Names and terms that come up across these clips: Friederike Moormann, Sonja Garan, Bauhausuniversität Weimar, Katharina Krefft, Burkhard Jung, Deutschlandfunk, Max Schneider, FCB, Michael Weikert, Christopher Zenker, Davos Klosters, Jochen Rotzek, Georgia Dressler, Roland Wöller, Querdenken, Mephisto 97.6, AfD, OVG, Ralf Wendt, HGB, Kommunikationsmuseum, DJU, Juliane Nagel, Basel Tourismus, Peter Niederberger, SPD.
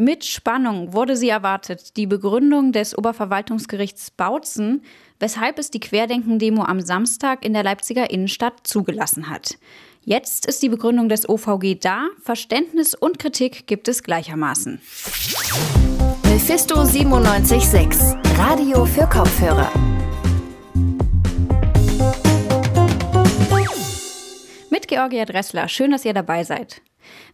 Mit Spannung wurde sie erwartet, die Begründung des Oberverwaltungsgerichts Bautzen, weshalb es die Querdenken-Demo am Samstag in der Leipziger Innenstadt zugelassen hat. Jetzt ist die Begründung des OVG da, Verständnis und Kritik gibt es gleichermaßen. Mephisto 97.6, Radio für Kopfhörer. Mit Georgia Dressler, schön, dass ihr dabei seid.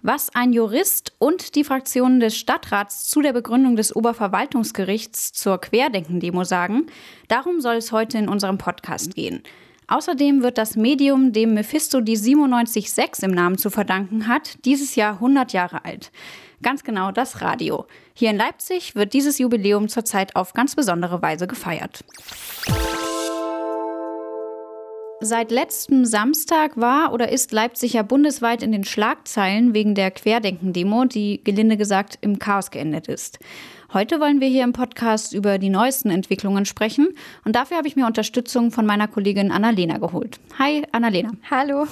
Was ein Jurist und die Fraktionen des Stadtrats zu der Begründung des Oberverwaltungsgerichts zur Querdenken-Demo sagen, darum soll es heute in unserem Podcast gehen. Außerdem wird das Medium, dem Mephisto die 97.6 im Namen zu verdanken hat, dieses Jahr 100 Jahre alt. Ganz genau, das Radio. Hier in Leipzig wird dieses Jubiläum zurzeit auf ganz besondere Weise gefeiert. Seit letztem Samstag war oder ist Leipzig ja bundesweit in den Schlagzeilen wegen der Querdenken-Demo, die gelinde gesagt im Chaos geendet ist. Heute wollen wir hier im Podcast über die neuesten Entwicklungen sprechen und dafür habe ich mir Unterstützung von meiner Kollegin Anna-Lena geholt. Hi Anna-Lena. Hallo.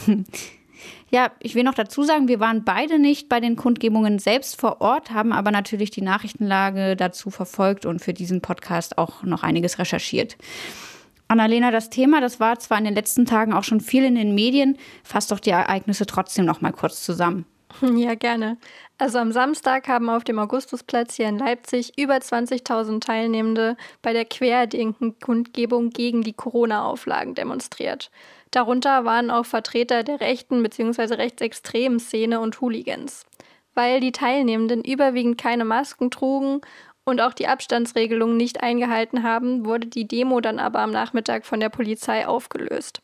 Ja, ich will noch dazu sagen, wir waren beide nicht bei den Kundgebungen selbst vor Ort, haben aber natürlich die Nachrichtenlage dazu verfolgt und für diesen Podcast auch noch einiges recherchiert. Anna-Lena, das Thema, das war zwar in den letzten Tagen auch schon viel in den Medien, fasst doch die Ereignisse trotzdem noch mal kurz zusammen. Ja, gerne. Also am Samstag haben auf dem Augustusplatz hier in Leipzig über 20.000 Teilnehmende bei der Querdenken-Kundgebung gegen die Corona-Auflagen demonstriert. Darunter waren auch Vertreter der rechten bzw. rechtsextremen Szene und Hooligans. Weil die Teilnehmenden überwiegend keine Masken trugen und auch die Abstandsregelungen nicht eingehalten haben, wurde die Demo dann aber am Nachmittag von der Polizei aufgelöst.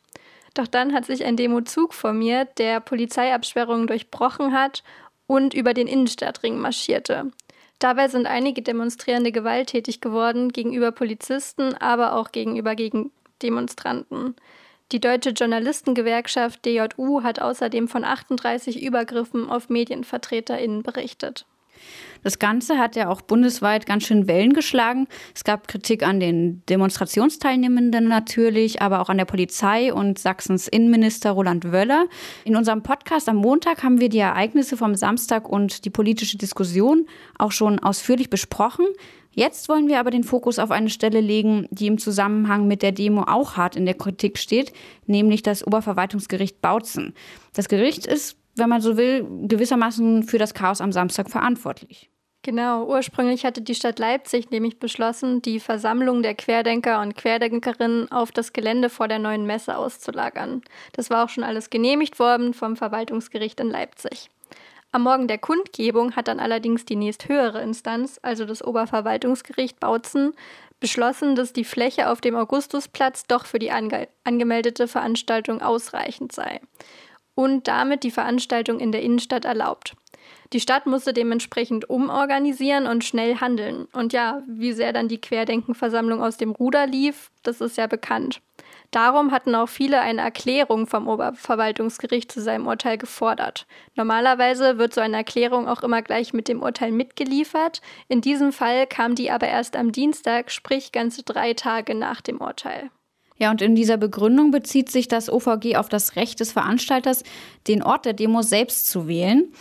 Doch dann hat sich ein Demozug formiert, der Polizeiabsperrungen durchbrochen hat und über den Innenstadtring marschierte. Dabei sind einige Demonstrierende gewalttätig geworden gegenüber Polizisten, aber auch gegenüber Gegendemonstranten. Die Deutsche Journalistengewerkschaft DJU hat außerdem von 38 Übergriffen auf MedienvertreterInnen berichtet. Das Ganze hat ja auch bundesweit ganz schön Wellen geschlagen. Es gab Kritik an den Demonstrationsteilnehmenden natürlich, aber auch an der Polizei und Sachsens Innenminister Roland Wöller. In unserem Podcast am Montag haben wir die Ereignisse vom Samstag und die politische Diskussion auch schon ausführlich besprochen. Jetzt wollen wir aber den Fokus auf eine Stelle legen, die im Zusammenhang mit der Demo auch hart in der Kritik steht, nämlich das Oberverwaltungsgericht Bautzen. Das Gericht ist, wenn man so will, gewissermaßen für das Chaos am Samstag verantwortlich. Genau, ursprünglich hatte die Stadt Leipzig nämlich beschlossen, die Versammlung der Querdenker und Querdenkerinnen auf das Gelände vor der neuen Messe auszulagern. Das war auch schon alles genehmigt worden vom Verwaltungsgericht in Leipzig. Am Morgen der Kundgebung hat dann allerdings die nächsthöhere Instanz, also das Oberverwaltungsgericht Bautzen, beschlossen, dass die Fläche auf dem Augustusplatz doch für die angemeldete Veranstaltung ausreichend sei und damit die Veranstaltung in der Innenstadt erlaubt. Die Stadt musste dementsprechend umorganisieren und schnell handeln. Und ja, wie sehr dann die Querdenkenversammlung aus dem Ruder lief, das ist ja bekannt. Darum hatten auch viele eine Erklärung vom Oberverwaltungsgericht zu seinem Urteil gefordert. Normalerweise wird so eine Erklärung auch immer gleich mit dem Urteil mitgeliefert. In diesem Fall kam die aber erst am Dienstag, sprich ganze 3 Tage nach dem Urteil. Ja, und in dieser Begründung bezieht sich das OVG auf das Recht des Veranstalters, den Ort der Demo selbst zu wählen.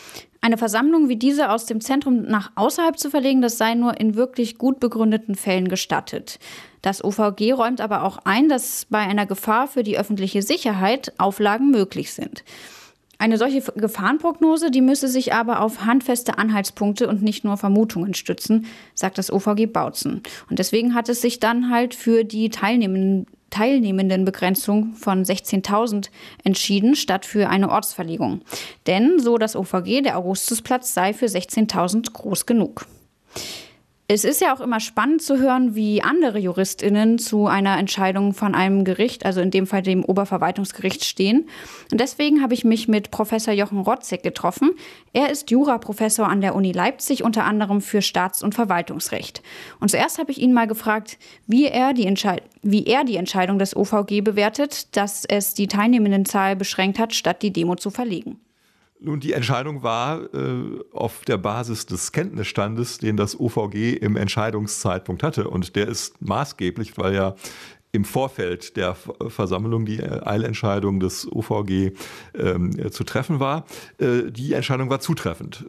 Eine Versammlung wie diese aus dem Zentrum nach außerhalb zu verlegen, das sei nur in wirklich gut begründeten Fällen gestattet. Das OVG räumt aber auch ein, dass bei einer Gefahr für die öffentliche Sicherheit Auflagen möglich sind. Eine solche Gefahrenprognose, die müsse sich aber auf handfeste Anhaltspunkte und nicht nur Vermutungen stützen, sagt das OVG Bautzen. Und deswegen hat es sich dann halt für die Teilnehmendenbegrenzung von 16.000 entschieden, statt für eine Ortsverlegung. Denn, so das OVG, der Augustusplatz sei für 16.000 groß genug. Es ist ja auch immer spannend zu hören, wie andere JuristInnen zu einer Entscheidung von einem Gericht, also in dem Fall dem Oberverwaltungsgericht, stehen. Und deswegen habe ich mich mit Professor Jochen Rotzek getroffen. Er ist Juraprofessor an der Uni Leipzig, unter anderem für Staats- und Verwaltungsrecht. Und zuerst habe ich ihn mal gefragt, wie er die Entscheidung des OVG bewertet, dass es die Teilnehmendenzahl beschränkt hat, statt die Demo zu verlegen. Nun, die Entscheidung war auf der Basis des Kenntnisstandes, den das OVG im Entscheidungszeitpunkt hatte. Und der ist maßgeblich, weil ja im Vorfeld der Versammlung die Eilentscheidung des OVG zu treffen war. Die Entscheidung war zutreffend.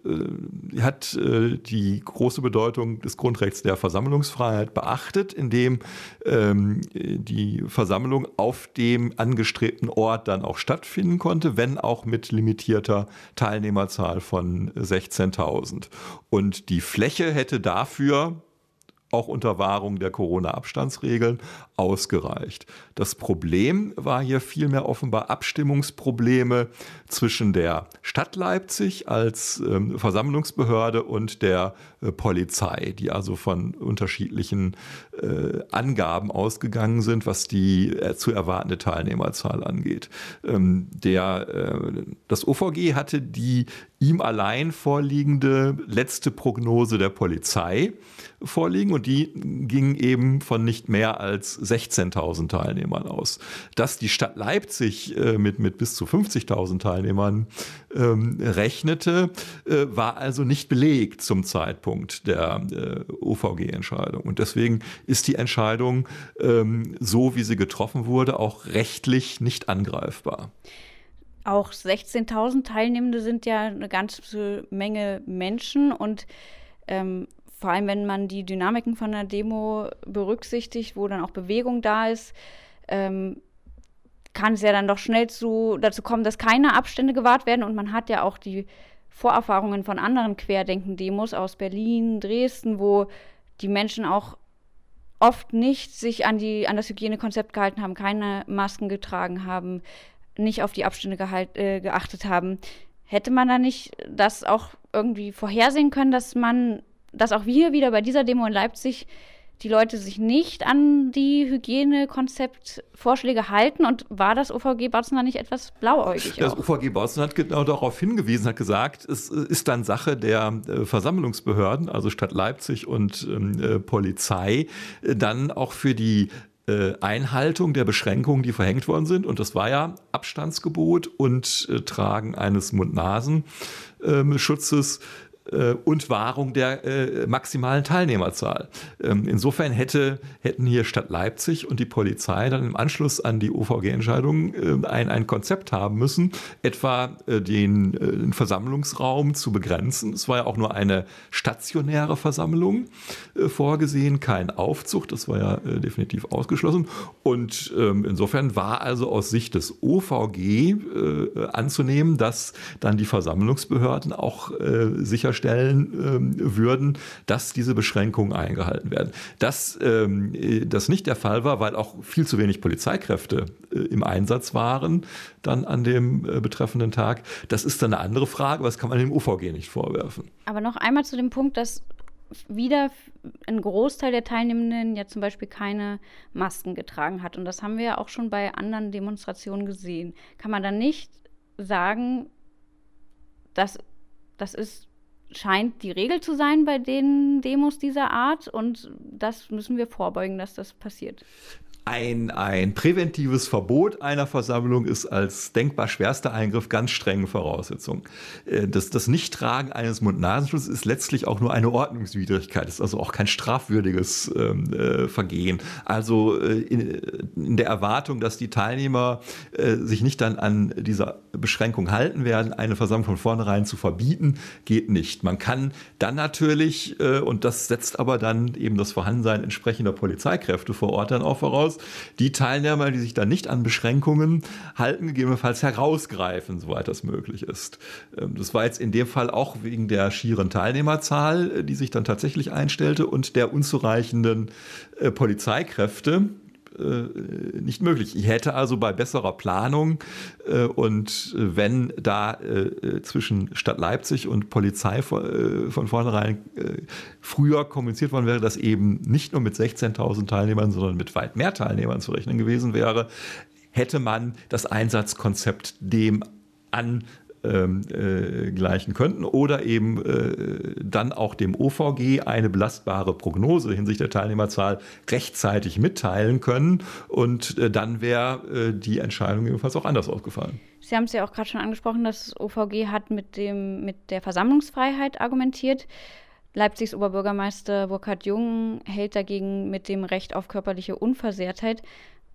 Hat die große Bedeutung des Grundrechts der Versammlungsfreiheit beachtet, indem die Versammlung auf dem angestrebten Ort dann auch stattfinden konnte, wenn auch mit limitierter Teilnehmerzahl von 16.000. Und die Fläche hätte dafür auch unter Wahrung der Corona-Abstandsregeln ausgereicht. Das Problem war hier vielmehr offenbar Abstimmungsprobleme zwischen der Stadt Leipzig als Versammlungsbehörde und der Polizei, die also von unterschiedlichen Angaben ausgegangen sind, was die zu erwartende Teilnehmerzahl angeht. Das OVG hatte die ihm allein vorliegende letzte Prognose der Polizei vorliegen und die ging eben von nicht mehr als 16.000 Teilnehmern aus. Dass die Stadt Leipzig mit bis zu 50.000 Teilnehmern rechnete, war also nicht belegt zum Zeitpunkt der OVG-Entscheidung. Und deswegen ist die Entscheidung, so wie sie getroffen wurde, auch rechtlich nicht angreifbar. Auch 16.000 Teilnehmende sind ja eine ganze Menge Menschen und vor allem, wenn man die Dynamiken von einer Demo berücksichtigt, wo dann auch Bewegung da ist, kann es ja dann doch schnell dazu kommen, dass keine Abstände gewahrt werden. Und man hat ja auch die Vorerfahrungen von anderen Querdenken-Demos aus Berlin, Dresden, wo die Menschen auch oft nicht sich an das Hygienekonzept gehalten haben, keine Masken getragen haben, nicht auf die Abstände geachtet haben. Hätte man da nicht das auch irgendwie vorhersehen können, dass auch wir wieder bei dieser Demo in Leipzig die Leute sich nicht an die Hygienekonzeptvorschläge halten? Und war das OVG Bautzen da nicht etwas blauäugig? Das OVG Bautzen hat genau darauf hingewiesen, hat gesagt, es ist dann Sache der Versammlungsbehörden, also Stadt Leipzig und Polizei, dann auch für die Einhaltung der Beschränkungen, die verhängt worden sind. Und das war ja Abstandsgebot und Tragen eines Mund-Nasen-Schutzes und Wahrung der maximalen Teilnehmerzahl. Insofern hätten hier Stadt Leipzig und die Polizei dann im Anschluss an die OVG-Entscheidung ein Konzept haben müssen, etwa den Versammlungsraum zu begrenzen. Es war ja auch nur eine stationäre Versammlung vorgesehen, kein Aufzug, das war ja definitiv ausgeschlossen. Und insofern war also aus Sicht des OVG anzunehmen, dass dann die Versammlungsbehörden auch sicherstellen würden, dass diese Beschränkungen eingehalten werden. Dass das nicht der Fall war, weil auch viel zu wenig Polizeikräfte im Einsatz waren dann an dem betreffenden Tag. Das ist dann eine andere Frage, aber das kann man dem OVG nicht vorwerfen. Aber noch einmal zu dem Punkt, dass wieder ein Großteil der Teilnehmenden ja zum Beispiel keine Masken getragen hat. Und das haben wir ja auch schon bei anderen Demonstrationen gesehen. Kann man dann nicht sagen, dass das scheint die Regel zu sein bei den Demos dieser Art und das müssen wir vorbeugen, dass das passiert. Ein präventives Verbot einer Versammlung ist als denkbar schwerster Eingriff ganz strenge Voraussetzung. Das Nichttragen eines Mund-Nasen-Schutzes ist letztlich auch nur eine Ordnungswidrigkeit, ist also auch kein strafwürdiges Vergehen. Also in der Erwartung, dass die Teilnehmer sich nicht dann an dieser Beschränkung halten werden, eine Versammlung von vornherein zu verbieten, geht nicht. Man kann dann natürlich, und das setzt aber dann eben das Vorhandensein entsprechender Polizeikräfte vor Ort dann auch voraus, die Teilnehmer, die sich dann nicht an Beschränkungen halten, gegebenenfalls herausgreifen, soweit das möglich ist. Das war jetzt in dem Fall auch wegen der schieren Teilnehmerzahl, die sich dann tatsächlich einstellte und der unzureichenden Polizeikräfte nicht möglich. Ich hätte also bei besserer Planung und wenn da zwischen Stadt Leipzig und Polizei von vornherein früher kommuniziert worden wäre, dass eben nicht nur mit 16.000 Teilnehmern, sondern mit weit mehr Teilnehmern zu rechnen gewesen wäre, hätte man das Einsatzkonzept dem angleichen könnten oder eben dann auch dem OVG eine belastbare Prognose hinsichtlich der Teilnehmerzahl rechtzeitig mitteilen können und dann wäre die Entscheidung jedenfalls auch anders aufgefallen. Sie haben es ja auch gerade schon angesprochen, das OVG hat mit der Versammlungsfreiheit argumentiert. Leipzigs Oberbürgermeister Burkhard Jung hält dagegen mit dem Recht auf körperliche Unversehrtheit.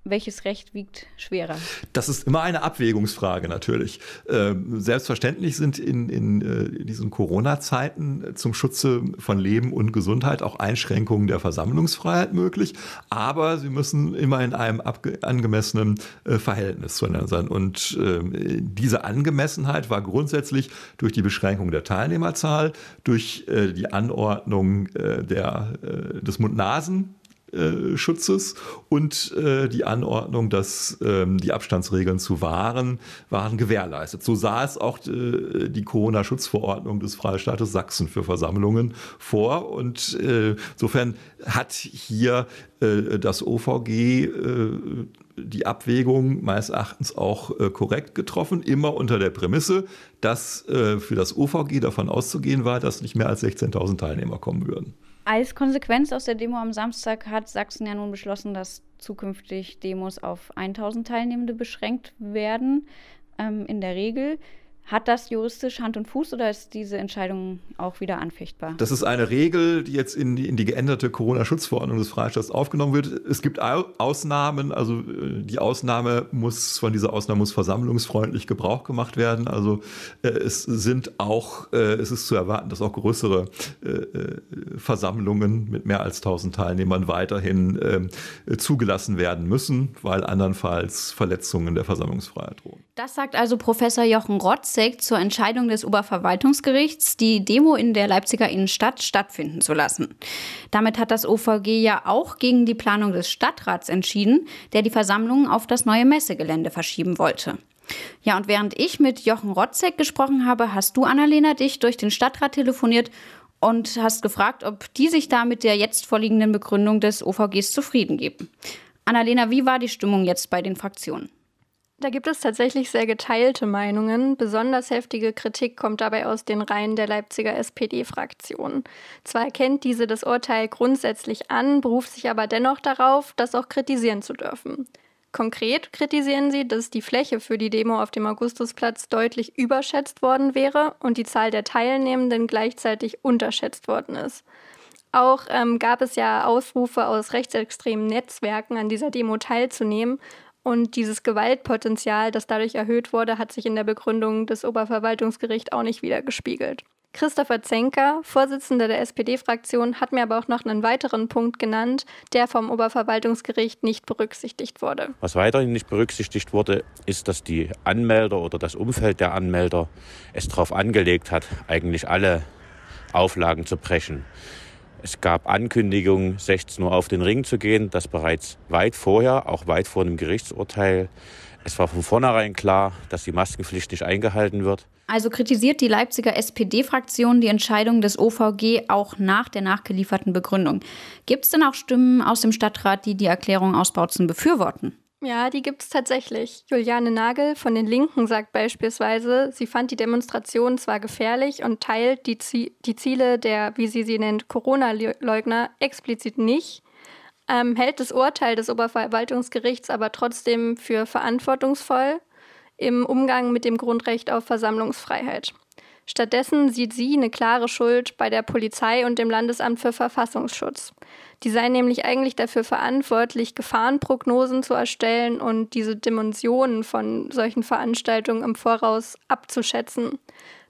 welches Recht wiegt schwerer? Das ist immer eine Abwägungsfrage natürlich. Selbstverständlich sind in diesen Corona-Zeiten zum Schutze von Leben und Gesundheit auch Einschränkungen der Versammlungsfreiheit möglich. Aber sie müssen immer in einem angemessenen Verhältnis zueinander sein. Und diese Angemessenheit war grundsätzlich durch die Beschränkung der Teilnehmerzahl, durch die Anordnung des Mund-Nasen-Schutzes und die Anordnung, dass die Abstandsregeln zu wahren, waren gewährleistet. So sah es auch die Corona-Schutzverordnung des Freistaates Sachsen für Versammlungen vor. Und insofern hat hier das OVG die Abwägung meines Erachtens auch korrekt getroffen, immer unter der Prämisse, dass für das OVG davon auszugehen war, dass nicht mehr als 16.000 Teilnehmer kommen würden. Als Konsequenz aus der Demo am Samstag hat Sachsen ja nun beschlossen, dass zukünftig Demos auf 1.000 Teilnehmende beschränkt werden, in der Regel. Hat das juristisch Hand und Fuß oder ist diese Entscheidung auch wieder anfechtbar? Das ist eine Regel, die jetzt in die geänderte Corona-Schutzverordnung des Freistaats aufgenommen wird. Es gibt Ausnahmen, also die Ausnahme muss versammlungsfreundlich Gebrauch gemacht werden. Also es ist zu erwarten, dass auch größere Versammlungen mit mehr als 1.000 Teilnehmern weiterhin zugelassen werden müssen, weil andernfalls Verletzungen der Versammlungsfreiheit drohen. Das sagt also Professor Jochen Rotzek zur Entscheidung des Oberverwaltungsgerichts, die Demo in der Leipziger Innenstadt stattfinden zu lassen. Damit hat das OVG ja auch gegen die Planung des Stadtrats entschieden, der die Versammlungen auf das neue Messegelände verschieben wollte. Ja, und während ich mit Jochen Rotzek gesprochen habe, hast du, Anna-Lena, dich durch den Stadtrat telefoniert und hast gefragt, ob die sich da mit der jetzt vorliegenden Begründung des OVGs zufrieden geben. Anna-Lena, wie war die Stimmung jetzt bei den Fraktionen? Da gibt es tatsächlich sehr geteilte Meinungen. Besonders heftige Kritik kommt dabei aus den Reihen der Leipziger SPD-Fraktion. Zwar erkennt diese das Urteil grundsätzlich an, beruft sich aber dennoch darauf, das auch kritisieren zu dürfen. Konkret kritisieren sie, dass die Fläche für die Demo auf dem Augustusplatz deutlich überschätzt worden wäre und die Zahl der Teilnehmenden gleichzeitig unterschätzt worden ist. Auch gab es ja Aufrufe aus rechtsextremen Netzwerken, an dieser Demo teilzunehmen. Und dieses Gewaltpotenzial, das dadurch erhöht wurde, hat sich in der Begründung des Oberverwaltungsgerichts auch nicht wieder gespiegelt. Christopher Zenker, Vorsitzender der SPD-Fraktion, hat mir aber auch noch einen weiteren Punkt genannt, der vom Oberverwaltungsgericht nicht berücksichtigt wurde. Was weiterhin nicht berücksichtigt wurde, ist, dass die Anmelder oder das Umfeld der Anmelder es darauf angelegt hat, eigentlich alle Auflagen zu brechen. Es gab Ankündigungen, 16 Uhr auf den Ring zu gehen, das bereits weit vorher, auch weit vor einem Gerichtsurteil. Es war von vornherein klar, dass die Maskenpflicht nicht eingehalten wird. Also kritisiert die Leipziger SPD-Fraktion die Entscheidung des OVG auch nach der nachgelieferten Begründung. Gibt es denn auch Stimmen aus dem Stadtrat, die die Erklärung aus Bautzen befürworten? Ja, die gibt es tatsächlich. Juliane Nagel von den Linken sagt beispielsweise, sie fand die Demonstration zwar gefährlich und teilt die Ziele der, wie sie sie nennt, Corona-Leugner explizit nicht, hält das Urteil des Oberverwaltungsgerichts aber trotzdem für verantwortungsvoll im Umgang mit dem Grundrecht auf Versammlungsfreiheit. Stattdessen sieht sie eine klare Schuld bei der Polizei und dem Landesamt für Verfassungsschutz. Die seien nämlich eigentlich dafür verantwortlich, Gefahrenprognosen zu erstellen und diese Dimensionen von solchen Veranstaltungen im Voraus abzuschätzen.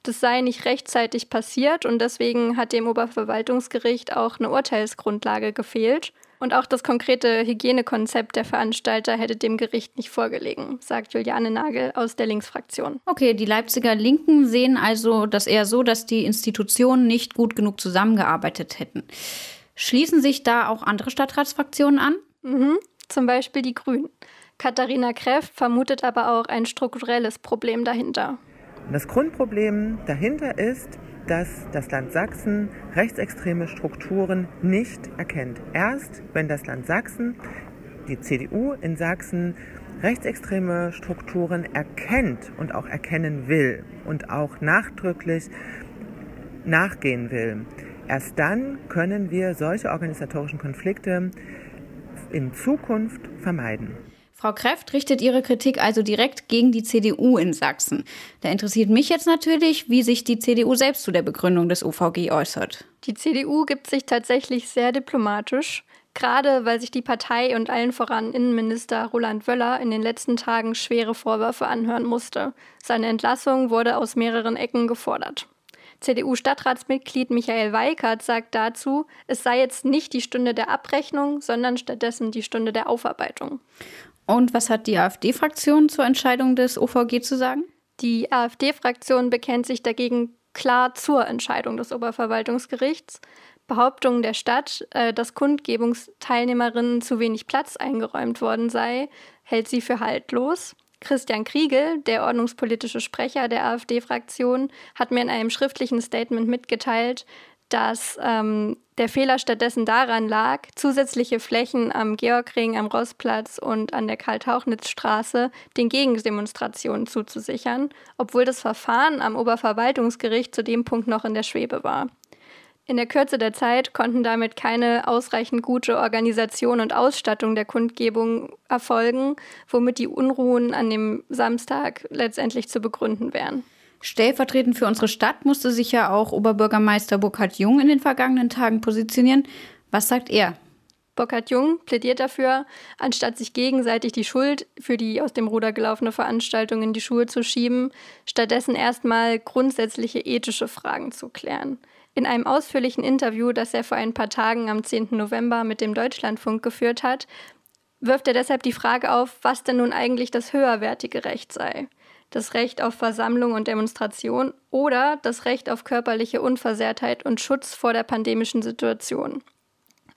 Das sei nicht rechtzeitig passiert und deswegen hat dem Oberverwaltungsgericht auch eine Urteilsgrundlage gefehlt. Und auch das konkrete Hygienekonzept der Veranstalter hätte dem Gericht nicht vorgelegen, sagt Juliane Nagel aus der Linksfraktion. Okay, die Leipziger Linken sehen also das eher so, dass die Institutionen nicht gut genug zusammengearbeitet hätten. Schließen sich da auch andere Stadtratsfraktionen an? Zum Beispiel die Grünen. Katharina Krefft vermutet aber auch ein strukturelles Problem dahinter. Das Grundproblem dahinter ist, dass das Land Sachsen rechtsextreme Strukturen nicht erkennt. Erst wenn das Land Sachsen, die CDU in Sachsen, rechtsextreme Strukturen erkennt und auch erkennen will und auch nachdrücklich nachgehen will, erst dann können wir solche organisatorischen Konflikte in Zukunft vermeiden. Frau Krefft richtet ihre Kritik also direkt gegen die CDU in Sachsen. Da interessiert mich jetzt natürlich, wie sich die CDU selbst zu der Begründung des OVG äußert. Die CDU gibt sich tatsächlich sehr diplomatisch. gerade weil sich die Partei und allen voran Innenminister Roland Wöller in den letzten Tagen schwere Vorwürfe anhören musste. Seine Entlassung wurde aus mehreren Ecken gefordert. CDU-Stadtratsmitglied Michael Weikert sagt dazu, es sei jetzt nicht die Stunde der Abrechnung, sondern stattdessen die Stunde der Aufarbeitung. Und was hat die AfD-Fraktion zur Entscheidung des OVG zu sagen? Die AfD-Fraktion bekennt sich dagegen klar zur Entscheidung des Oberverwaltungsgerichts. Behauptungen der Stadt, dass Kundgebungsteilnehmerinnen zu wenig Platz eingeräumt worden sei, hält sie für haltlos. Christian Kriegel, der ordnungspolitische Sprecher der AfD-Fraktion, hat mir in einem schriftlichen Statement mitgeteilt, dass der Fehler stattdessen daran lag, zusätzliche Flächen am Georgring, am Rossplatz und an der Karl-Tauchnitz-Straße den Gegendemonstrationen zuzusichern, obwohl das Verfahren am Oberverwaltungsgericht zu dem Punkt noch in der Schwebe war. In der Kürze der Zeit konnten damit keine ausreichend gute Organisation und Ausstattung der Kundgebung erfolgen, womit die Unruhen an dem Samstag letztendlich zu begründen wären. Stellvertretend für unsere Stadt musste sich ja auch Oberbürgermeister Burkhard Jung in den vergangenen Tagen positionieren. Was sagt er? Burkhard Jung plädiert dafür, anstatt sich gegenseitig die Schuld für die aus dem Ruder gelaufene Veranstaltung in die Schuhe zu schieben, stattdessen erstmal grundsätzliche ethische Fragen zu klären. In einem ausführlichen Interview, das er vor ein paar Tagen am 10. November mit dem Deutschlandfunk geführt hat, wirft er deshalb die Frage auf, was denn nun eigentlich das höherwertige Recht sei. Das Recht auf Versammlung und Demonstration oder das Recht auf körperliche Unversehrtheit und Schutz vor der pandemischen Situation.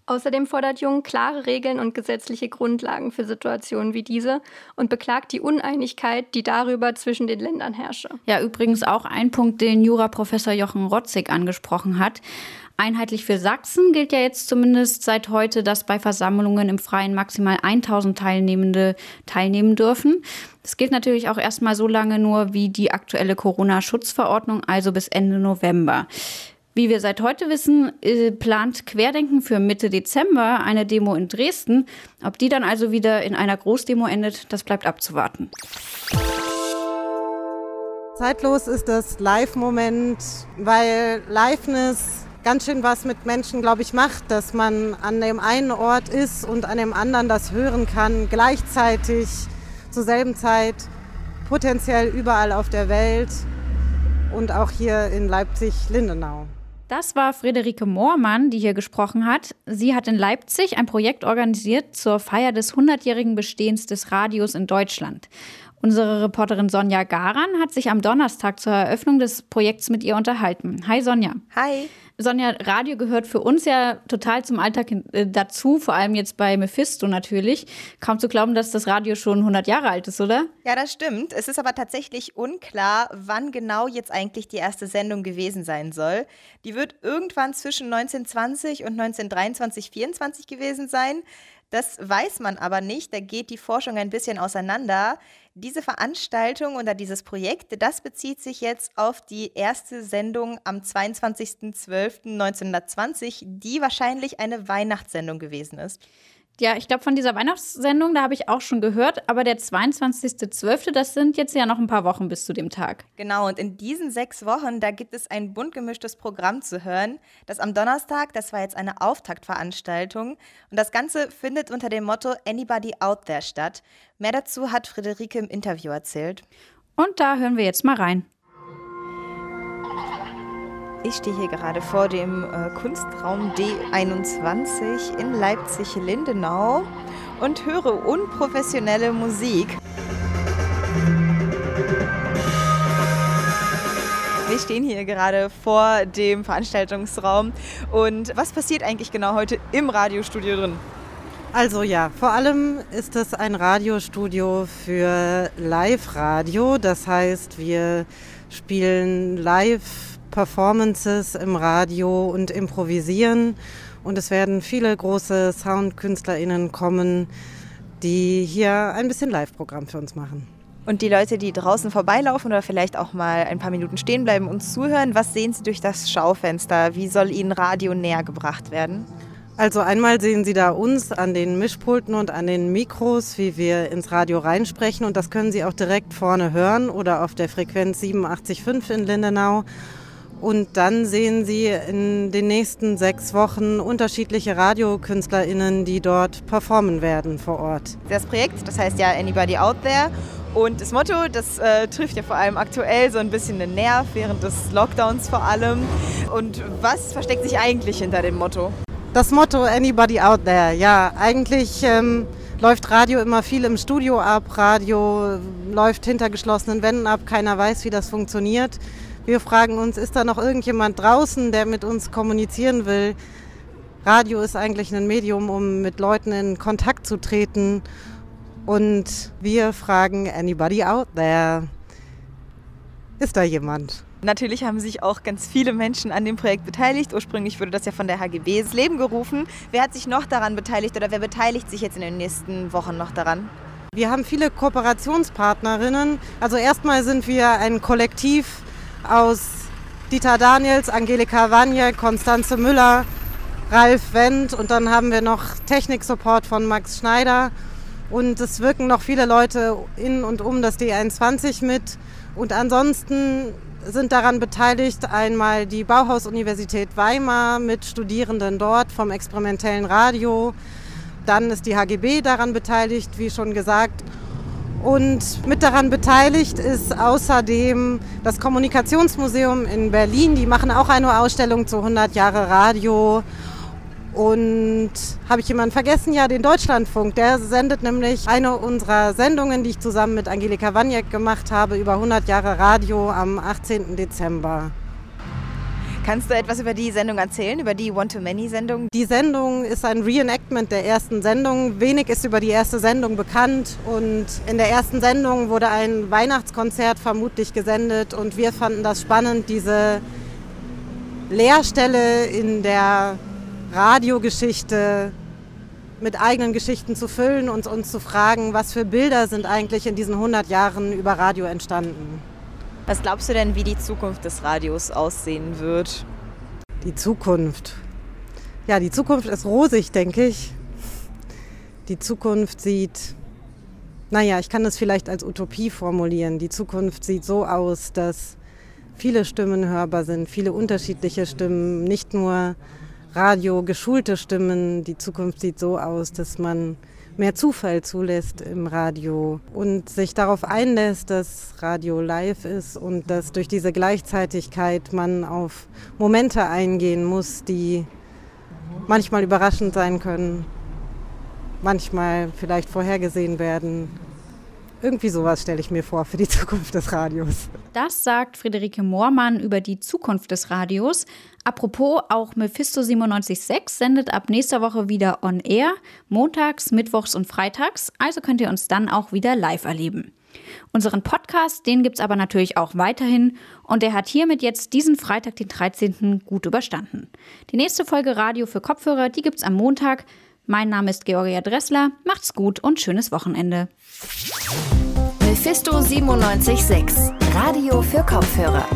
Außerdem fordert Jung klare Regeln und gesetzliche Grundlagen für Situationen wie diese und beklagt die Uneinigkeit, die darüber zwischen den Ländern herrsche. Ja, übrigens auch ein Punkt, den Juraprofessor Jochen Rotzek angesprochen hat. Einheitlich für Sachsen gilt ja jetzt zumindest seit heute, dass bei Versammlungen im Freien maximal 1000 Teilnehmende teilnehmen dürfen. Das gilt natürlich auch erstmal so lange nur wie die aktuelle Corona-Schutzverordnung, also bis Ende November. Wie wir seit heute wissen, plant Querdenken für Mitte Dezember eine Demo in Dresden. Ob die dann also wieder in einer Großdemo endet, das bleibt abzuwarten. Zeitlos ist das Live-Moment, weil Liveness ganz schön was mit Menschen, glaube ich, macht, dass man an dem einen Ort ist und an dem anderen das hören kann, gleichzeitig, zur selben Zeit, potenziell überall auf der Welt und auch hier in Leipzig-Lindenau. Das war Friederike Moormann, die hier gesprochen hat. Sie hat in Leipzig ein Projekt organisiert zur Feier des 100-jährigen Bestehens des Radios in Deutschland. Unsere Reporterin Sonja Garan hat sich am Donnerstag zur Eröffnung des Projekts mit ihr unterhalten. Hi Sonja. Hi. Sonja, Radio gehört für uns ja total zum Alltag dazu, vor allem jetzt bei Mephisto natürlich. Kaum zu glauben, dass das Radio schon 100 Jahre alt ist, oder? Ja, das stimmt. Es ist aber tatsächlich unklar, wann genau jetzt eigentlich die erste Sendung gewesen sein soll. Die wird irgendwann zwischen 1920 und 1923, 24 gewesen sein. Das weiß man aber nicht, da geht die Forschung ein bisschen auseinander. Diese Veranstaltung oder dieses Projekt, das bezieht sich jetzt auf die erste Sendung am 22.12.1920, die wahrscheinlich eine Weihnachtssendung gewesen ist. Ja, ich glaube, von dieser Weihnachtssendung, da habe ich auch schon gehört, aber der 22.12., das sind jetzt ja noch ein paar Wochen bis zu dem Tag. Genau, und in diesen 6 Wochen, da gibt es ein bunt gemischtes Programm zu hören. Das am Donnerstag, das war jetzt eine Auftaktveranstaltung. Und das Ganze findet unter dem Motto Anybody Out There statt. Mehr dazu hat Friederike im Interview erzählt. Und da hören wir jetzt mal rein. Ich stehe hier gerade vor dem Kunstraum D21 in Leipzig-Lindenau und höre unprofessionelle Musik. Wir stehen hier gerade vor dem Veranstaltungsraum. Und was passiert eigentlich genau heute im Radiostudio drin? Also ja, vor allem ist es ein Radiostudio für Live-Radio. Das heißt, wir spielen live Performances im Radio und improvisieren. Und es werden viele große SoundkünstlerInnen kommen, die hier ein bisschen Live-Programm für uns machen. Und die Leute, die draußen vorbeilaufen oder vielleicht auch mal ein paar Minuten stehen bleiben und zuhören, was sehen sie durch das Schaufenster? Wie soll ihnen Radio näher gebracht werden? Also einmal sehen Sie da uns an den Mischpulten und an den Mikros, wie wir ins Radio reinsprechen. Und das können Sie auch direkt vorne hören oder auf der Frequenz 87.5 in Lindenau. Und dann sehen Sie in den nächsten 6 Wochen unterschiedliche RadiokünstlerInnen, die dort performen werden vor Ort. Das Projekt, das heißt ja Anybody Out There. Und das Motto, das trifft ja vor allem aktuell so ein bisschen den Nerv, während des Lockdowns vor allem. Und was versteckt sich eigentlich hinter dem Motto? Das Motto Anybody Out There, ja, eigentlich läuft Radio immer viel im Studio ab. Radio läuft hinter geschlossenen Wänden ab, keiner weiß, wie das funktioniert. Wir fragen uns, ist da noch irgendjemand draußen, der mit uns kommunizieren will? Radio ist eigentlich ein Medium, um mit Leuten in Kontakt zu treten. Und wir fragen, anybody out there? Ist da jemand? Natürlich haben sich auch ganz viele Menschen an dem Projekt beteiligt. Ursprünglich wurde das ja von der HGB ins Leben gerufen. Wer hat sich noch daran beteiligt oder wer beteiligt sich jetzt in den nächsten Wochen noch daran? Wir haben viele Kooperationspartnerinnen. Also erstmal sind wir ein Kollektiv aus Dieter Daniels, Angelika Wannier, Konstanze Müller, Ralf Wendt und dann haben wir noch Technik-Support von Max Schneider und es wirken noch viele Leute in und um das D21 mit und ansonsten sind daran beteiligt einmal die Bauhausuniversität Weimar mit Studierenden dort vom experimentellen Radio, dann ist die HGB daran beteiligt, wie schon gesagt. Und mit daran beteiligt ist außerdem das Kommunikationsmuseum in Berlin. Die machen auch eine Ausstellung zu 100 Jahre Radio. Und habe ich jemanden vergessen? Ja, den Deutschlandfunk. Der sendet nämlich eine unserer Sendungen, die ich zusammen mit Angelika Wanniek gemacht habe, über 100 Jahre Radio am 18. Dezember. Kannst du etwas über die Sendung erzählen, über die One-to-Many-Sendung? Die Sendung ist ein Reenactment der ersten Sendung. Wenig ist über die erste Sendung bekannt und in der ersten Sendung wurde ein Weihnachtskonzert vermutlich gesendet und wir fanden das spannend, diese Leerstelle in der Radiogeschichte mit eigenen Geschichten zu füllen und uns zu fragen, was für Bilder sind eigentlich in diesen 100 Jahren über Radio entstanden. Was glaubst du denn, wie die Zukunft des Radios aussehen wird? Die Zukunft? Ja, die Zukunft ist rosig, denke ich. Die Zukunft sieht, naja, ich kann das vielleicht als Utopie formulieren. Die Zukunft sieht so aus, dass viele Stimmen hörbar sind, viele unterschiedliche Stimmen, nicht nur radiogeschulte Stimmen. Die Zukunft sieht so aus, dass man mehr Zufall zulässt im Radio und sich darauf einlässt, dass Radio live ist und dass durch diese Gleichzeitigkeit man auf Momente eingehen muss, die manchmal überraschend sein können, manchmal vielleicht vorhergesehen werden. Irgendwie sowas stelle ich mir vor für die Zukunft des Radios. Das sagt Friederike Moormann über die Zukunft des Radios. Apropos, auch Mephisto 97.6 sendet ab nächster Woche wieder on air, montags, mittwochs und freitags. Also könnt ihr uns dann auch wieder live erleben. Unseren Podcast, den gibt's aber natürlich auch weiterhin und der hat hiermit jetzt diesen Freitag, den 13. gut überstanden. Die nächste Folge Radio für Kopfhörer, die gibt's am Montag. Mein Name ist Georgia Dressler. Macht's gut und schönes Wochenende. Mephisto 97.6 – Radio für Kopfhörer.